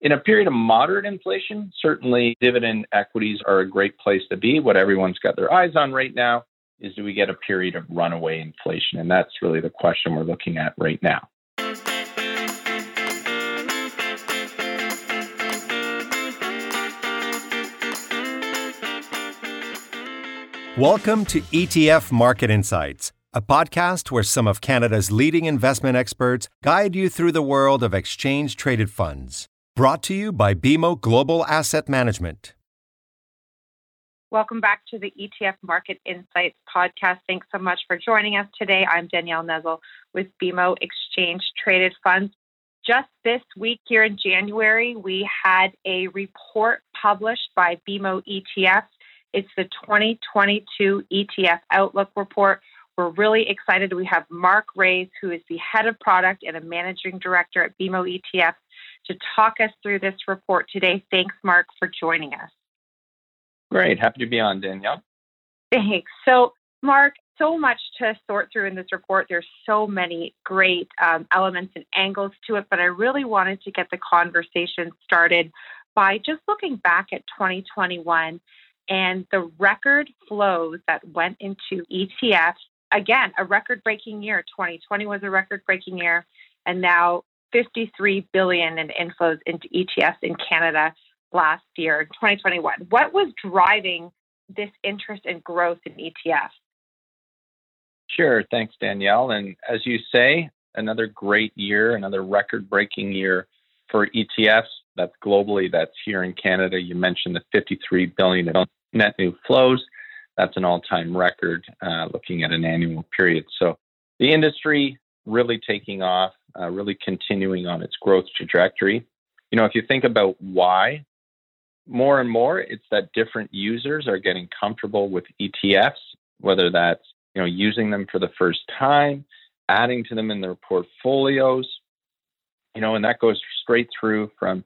In a period of moderate inflation, certainly dividend equities are a great place to be. What everyone's got their eyes on right now is, do we get a period of runaway inflation? And that's really the question we're looking at right now. Welcome to ETF Market Insights, a podcast where some of Canada's leading investment experts guide you through the world of exchange-traded funds. Brought to you by BMO Global Asset Management. Welcome back to the ETF Market Insights podcast. Thanks so much for joining us today. I'm Danielle Nezzle with BMO Exchange Traded Funds. Just this week here in January, we had a report published by BMO ETF. It's the 2022 ETF Outlook Report. We're really excited. We have Mark Reyes, who is the head of product and a managing director at BMO ETF, to talk us through this report today. Thanks, Mark, for joining us. Great. Happy to be on, Danielle. Thanks. So, Mark, so much to sort through in this report. There's so many great elements and angles to it, but I really wanted to get the conversation started by just looking back at 2021 and the record flows that went into ETFs. Again, a record-breaking year. 2020 was a record-breaking year, and now $53 billion in inflows into ETFs in Canada last year, 2021. What was driving this interest and growth in ETFs? Sure. Thanks, Danielle. And as you say, another great year, another record-breaking year for ETFs. That's globally. That's here in Canada. You mentioned the $53 billion of net new flows. That's an all-time record looking at an annual period. So the industry really taking off, really continuing on its growth trajectory. You know, if you think about why, more and more, it's that different users are getting comfortable with ETFs, whether that's, you know, using them for the first time, adding to them in their portfolios, you know, and that goes straight through from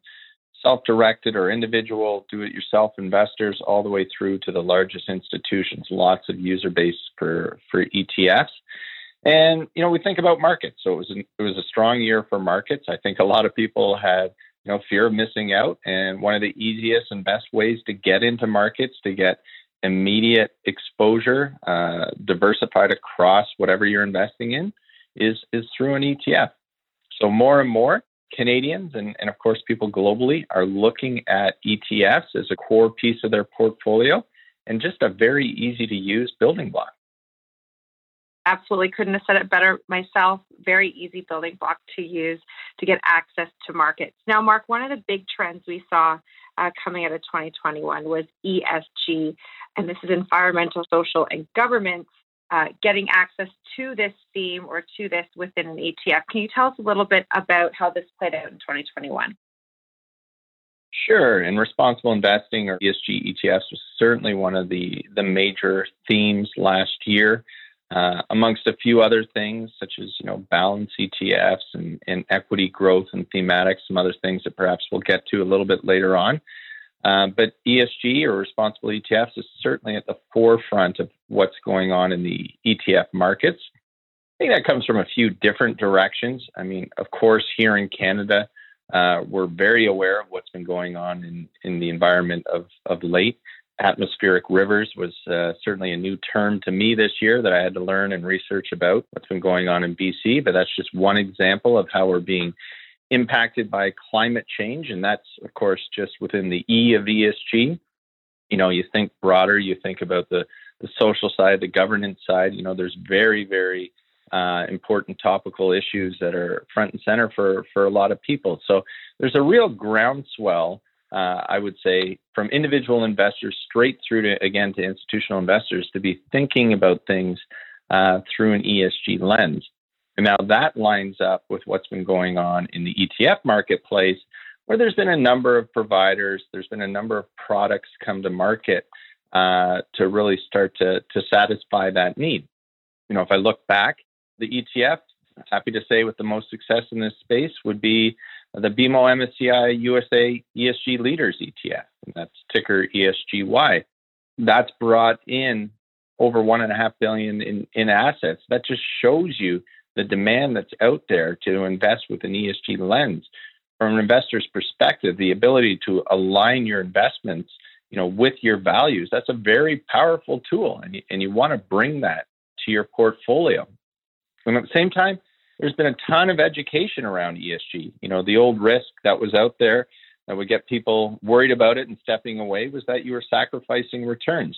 self-directed or individual do-it-yourself investors all the way through to the largest institutions, lots of user base for ETFs. And, you know, we think about markets. So it was a strong year for markets. I think a lot of people had, you know, fear of missing out. And one of the easiest and best ways to get into markets, to get immediate exposure, diversified across whatever you're investing in, is through an ETF. So more and more Canadians and of course, people globally are looking at ETFs as a core piece of their portfolio and just a very easy to use building block. Absolutely. Couldn't have said it better myself. Very easy building block to use to get access to markets. Now, Mark, one of the big trends we saw coming out of 2021 was ESG, and this is environmental, social, and governance, getting access to this theme or to this within an ETF. Can you tell us a little bit about how this played out in 2021? Sure. And responsible investing, or ESG ETFs, was certainly one of the major themes last year. Amongst a few other things, such as, you know, balance ETFs and equity growth and thematics, some other things that perhaps we'll get to a little bit later on. But ESG, or responsible ETFs, is certainly at the forefront of what's going on in the ETF markets. I think that comes from a few different directions. I mean, of course, here in Canada, we're very aware of what's been going on in the environment of late. Atmospheric rivers was certainly a new term to me this year that I had to learn and research about what's been going on in BC, but that's just one example of how we're being impacted by climate change. And that's, of course, just within the E of ESG. You know, you think broader, you think about the social side, the governance side. You know, there's very, very important topical issues that are front and center for a lot of people. So there's a real groundswell, I would say, from individual investors straight through to, again, to institutional investors, to be thinking about things through an ESG lens. And now that lines up with what's been going on in the ETF marketplace, where there's been a number of providers, there's been a number of products come to market to really start to satisfy that need. You know, if I look back, the ETF, happy to say, with the most success in this space would be the BMO MSCI USA ESG Leaders ETF, and that's ticker ESGY. That's brought in over $1.5 billion in assets. That just shows you the demand that's out there to invest with an ESG lens. from an investor's perspective, the ability to align your investments, you know, with your values, that's a very powerful tool. And you want to bring that to your portfolio. And at the same time, there's been a ton of education around ESG. You know, the old risk that was out there that would get people worried about it and stepping away was that you were sacrificing returns.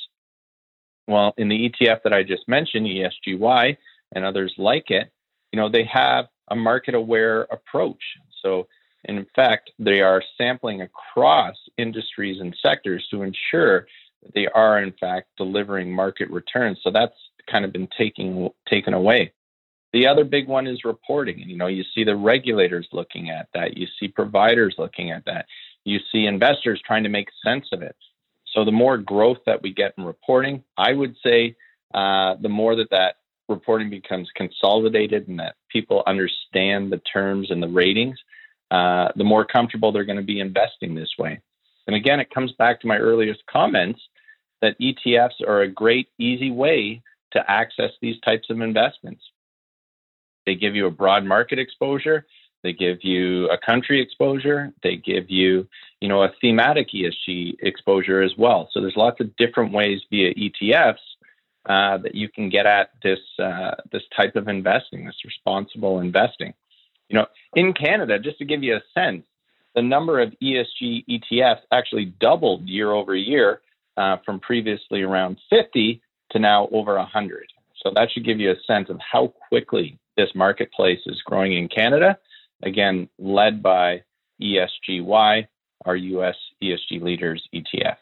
Well, in the ETF that I just mentioned, ESGY and others like it, you know, they have a market-aware approach. So, in fact, they are sampling across industries and sectors to ensure that they are, in fact, delivering market returns. So that's kind of been taken away. The other big one is reporting. You know, you see the regulators looking at that. You see providers looking at that. You see investors trying to make sense of it. So the more growth that we get in reporting, I would say the more that reporting becomes consolidated and that people understand the terms and the ratings, the more comfortable they're going to be investing this way. And again, it comes back to my earliest comments that ETFs are a great, easy way to access these types of investments. They give you a broad market exposure. They give you a country exposure. They give you, you know, a thematic ESG exposure as well. So there's lots of different ways via ETFs that you can get at this type of investing, this responsible investing. You know, in Canada, just to give you a sense, the number of ESG ETFs actually doubled year over year from previously around 50 to now over 100. So that should give you a sense of how quickly this marketplace is growing in Canada. Again, led by ESGY, our U.S. ESG Leaders ETF.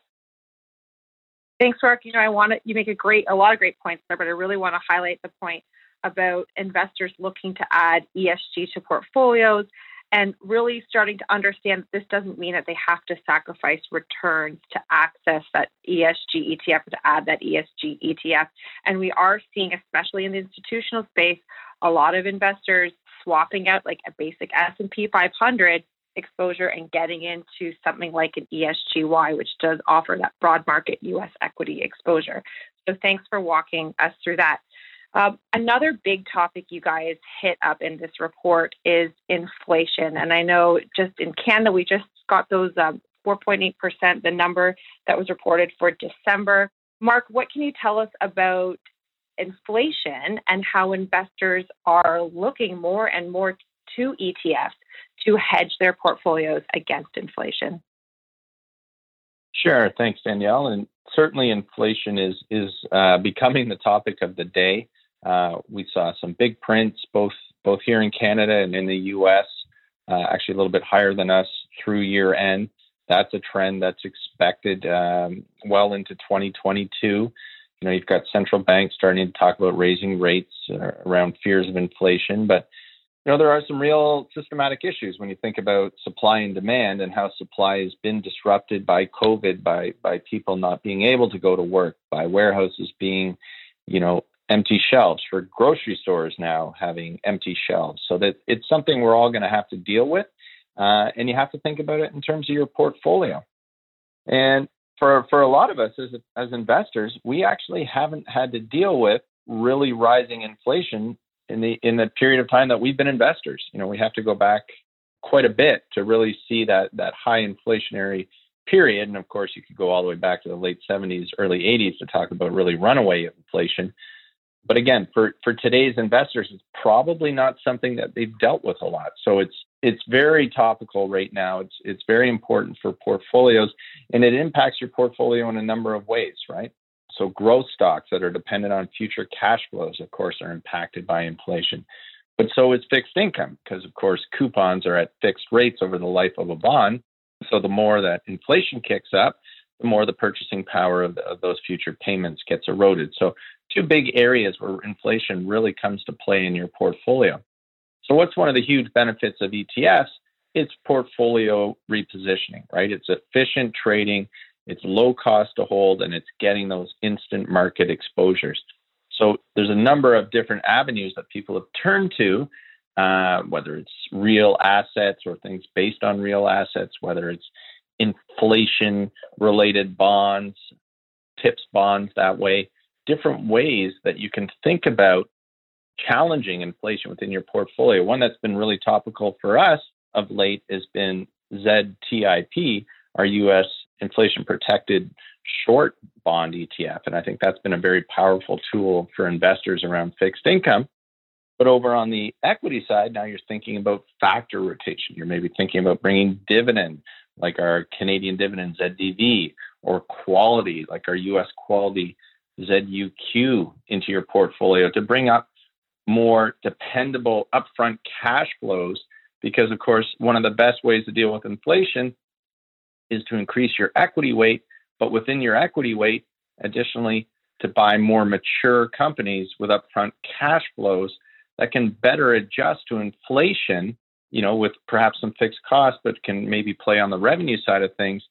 Thanks, Mark. You know, you make a lot of great points there, but I really want to highlight the point about investors looking to add ESG to portfolios and really starting to understand that this doesn't mean that they have to sacrifice returns to access that ESG ETF, to add that ESG ETF. And we are seeing, especially in the institutional space, a lot of investors swapping out like a basic S&P 500 exposure and getting into something like an ESGY, which does offer that broad market U.S. equity exposure. So thanks for walking us through that. Another big topic you guys hit up in this report is inflation. And I know just in Canada, we just got those 4.8%, the number that was reported for December. Mark, what can you tell us about inflation and how investors are looking more and more to ETFs to hedge their portfolios against inflation? Sure. Thanks, Danielle. And certainly inflation is becoming the topic of the day. We saw some big prints, both here in Canada and in the U.S., actually a little bit higher than us through year end. That's a trend that's expected well into 2022. You know, you've got central banks starting to talk about raising rates around fears of inflation. But, you know, there are some real systematic issues when you think about supply and demand and how supply has been disrupted by COVID, by people not being able to go to work, by warehouses being, you know, empty shelves, for grocery stores now having empty shelves. So that it's something we're all going to have to deal with. And you have to think about it in terms of your portfolio. And For a lot of us as investors, we actually haven't had to deal with really rising inflation in the period of time that we've been investors. You know, we have to go back quite a bit to really see that high inflationary period. And of course, you could go all the way back to the late 70s, early 80s to talk about really runaway inflation. But again, for today's investors, it's probably not something that they've dealt with a lot. So it's very topical right now. It's very important for portfolios, and it impacts your portfolio in a number of ways, right? So growth stocks that are dependent on future cash flows, of course, are impacted by inflation. But so is fixed income, because of course, coupons are at fixed rates over the life of a bond. So the more that inflation kicks up, the more the purchasing power of those future payments gets eroded. So two big areas where inflation really comes to play in your portfolio. So what's one of the huge benefits of ETFs? It's portfolio repositioning, right? It's efficient trading, it's low cost to hold, and it's getting those instant market exposures. So there's a number of different avenues that people have turned to, whether it's real assets or things based on real assets, whether it's inflation-related bonds, TIPS bonds that way, different ways that you can think about challenging inflation within your portfolio. One that's been really topical for us of late has been ZTIP, our U.S. inflation-protected short bond ETF. And I think that's been a very powerful tool for investors around fixed income. But over on the equity side, now you're thinking about factor rotation. You're maybe thinking about bringing dividend, like our Canadian dividend ZDV, or quality, like our U.S. quality ZUQ, into your portfolio to bring up more dependable upfront cash flows. Because, of course, one of the best ways to deal with inflation is to increase your equity weight, but within your equity weight, additionally, to buy more mature companies with upfront cash flows that can better adjust to inflation, you know, with perhaps some fixed costs, but can maybe play on the revenue side of things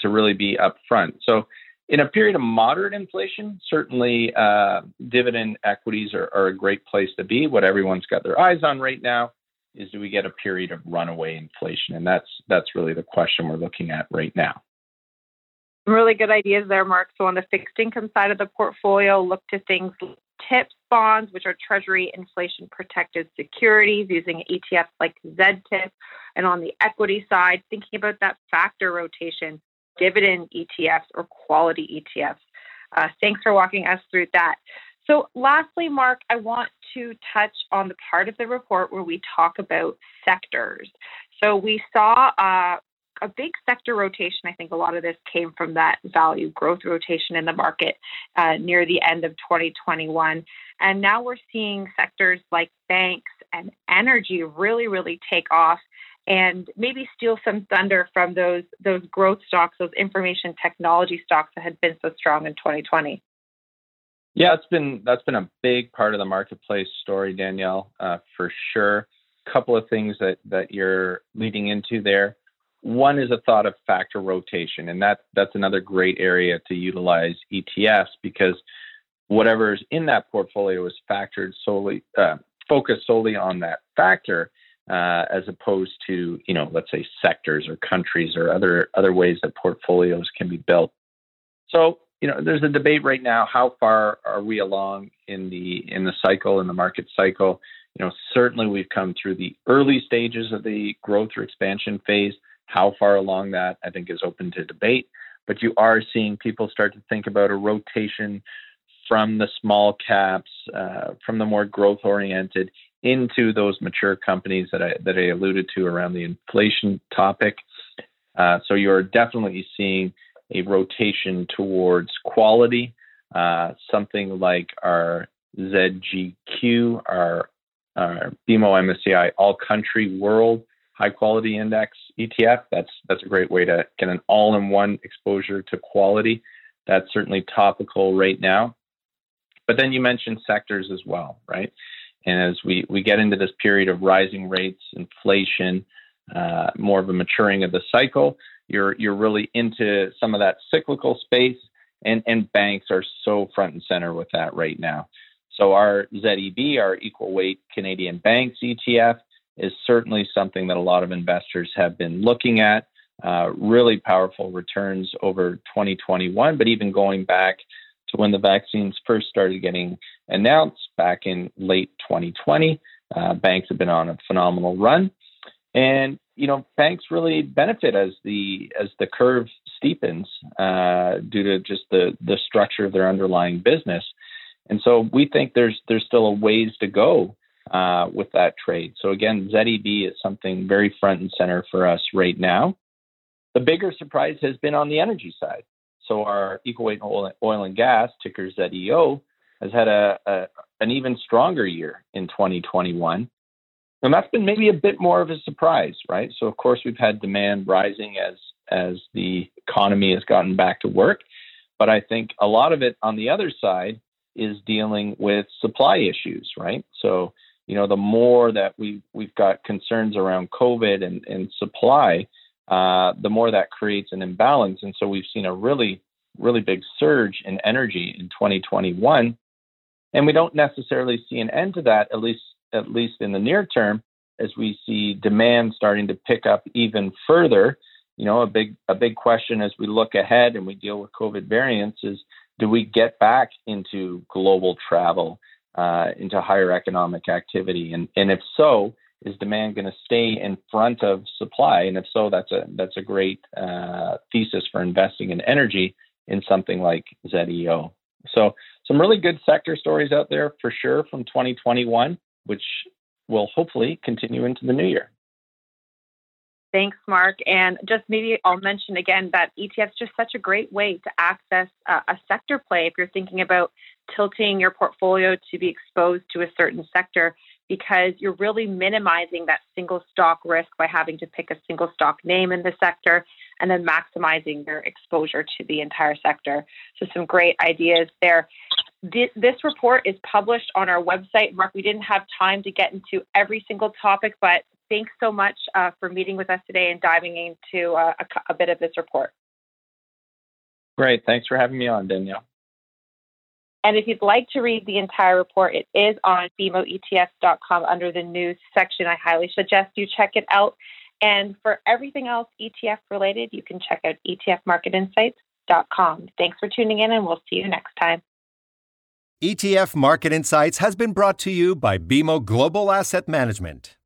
to really be upfront. So in a period of moderate inflation, certainly dividend equities are a great place to be. What everyone's got their eyes on right now is, do we get a period of runaway inflation? And that's really the question we're looking at right now. Really good ideas there, Mark. So on the fixed income side of the portfolio, look to things like TIPS bonds, which are Treasury inflation protected securities, using ETFs like ZTIP. And on the equity side, thinking about that factor rotation, dividend ETFs or quality ETFs. Thanks for walking us through that. So lastly, Mark, I want to touch on the part of the report where we talk about sectors. So we saw a big sector rotation. I think a lot of this came from that value growth rotation in the market near the end of 2021. And now we're seeing sectors like banks and energy really, really take off and maybe steal some thunder from those growth stocks, those information technology stocks that had been so strong in 2020. Yeah, that's been a big part of the marketplace story, Danielle, for sure. A couple of things that you're leading into there. One is a thought of factor rotation, and that's another great area to utilize ETFs, because whatever's in that portfolio is factored solely, focused solely on that factor, as opposed to, you know, let's say sectors or countries or other ways that portfolios can be built. So, you know, there's a debate right now, how far are we along in the cycle, in the market cycle? You know, certainly we've come through the early stages of the growth or expansion phase. How far along that, I think, is open to debate. But you are seeing people start to think about a rotation from the small caps, from the more growth-oriented, into those mature companies that I alluded to around the inflation topic. So you're definitely seeing a rotation towards quality, something like our ZGQ, our BMO MSCI All Country World High Quality Index ETF. That's a great way to get an all-in-one exposure to quality. That's certainly topical right now. But then you mentioned sectors as well, right? And as we get into this period of rising rates, inflation, more of a maturing of the cycle, you're really into some of that cyclical space, and banks are so front and center with that right now. So our ZEB, our equal weight Canadian banks ETF, is certainly something that a lot of investors have been looking at. Really powerful returns over 2021, but even going back to when the vaccines first started getting announced back in late 2020, banks have been on a phenomenal run. And, you know, banks really benefit as the curve steepens due to just the structure of their underlying business. And so we think there's still a ways to go with that trade. So again, ZEB is something very front and center for us right now. The bigger surprise has been on the energy side. So our equal weight oil and gas, ticker ZEO, has had an even stronger year in 2021. And that's been maybe a bit more of a surprise, right? So, of course, we've had demand rising as the economy has gotten back to work. But I think a lot of it on the other side is dealing with supply issues, right? So, you know, the more that we've got concerns around COVID and supply, the more that creates an imbalance. And so we've seen a really, really big surge in energy in 2021. And we don't necessarily see an end to that, at least in the near term, as we see demand starting to pick up even further. You know, a big question as we look ahead and we deal with COVID variants is, do we get back into global travel, into higher economic activity? And if so, Is demand going to stay in front of supply? And if so, that's a great thesis for investing in energy in something like ZEO. So some really good sector stories out there for sure from 2021, which will hopefully continue into the new year. Thanks, Mark. And just maybe I'll mention again that ETFs just such a great way to access a sector play if you're thinking about tilting your portfolio to be exposed to a certain sector, because you're really minimizing that single stock risk by having to pick a single stock name in the sector and then maximizing your exposure to the entire sector. So some great ideas there. This report is published on our website. Mark, we didn't have time to get into every single topic, but thanks so much for meeting with us today and diving into a bit of this report. Great. Thanks for having me on, Danielle. And if you'd like to read the entire report, it is on BMOETF.com under the news section. I highly suggest you check it out. And for everything else ETF related, you can check out ETFmarketinsights.com. Thanks for tuning in, and we'll see you next time. ETF Market Insights has been brought to you by BMO Global Asset Management.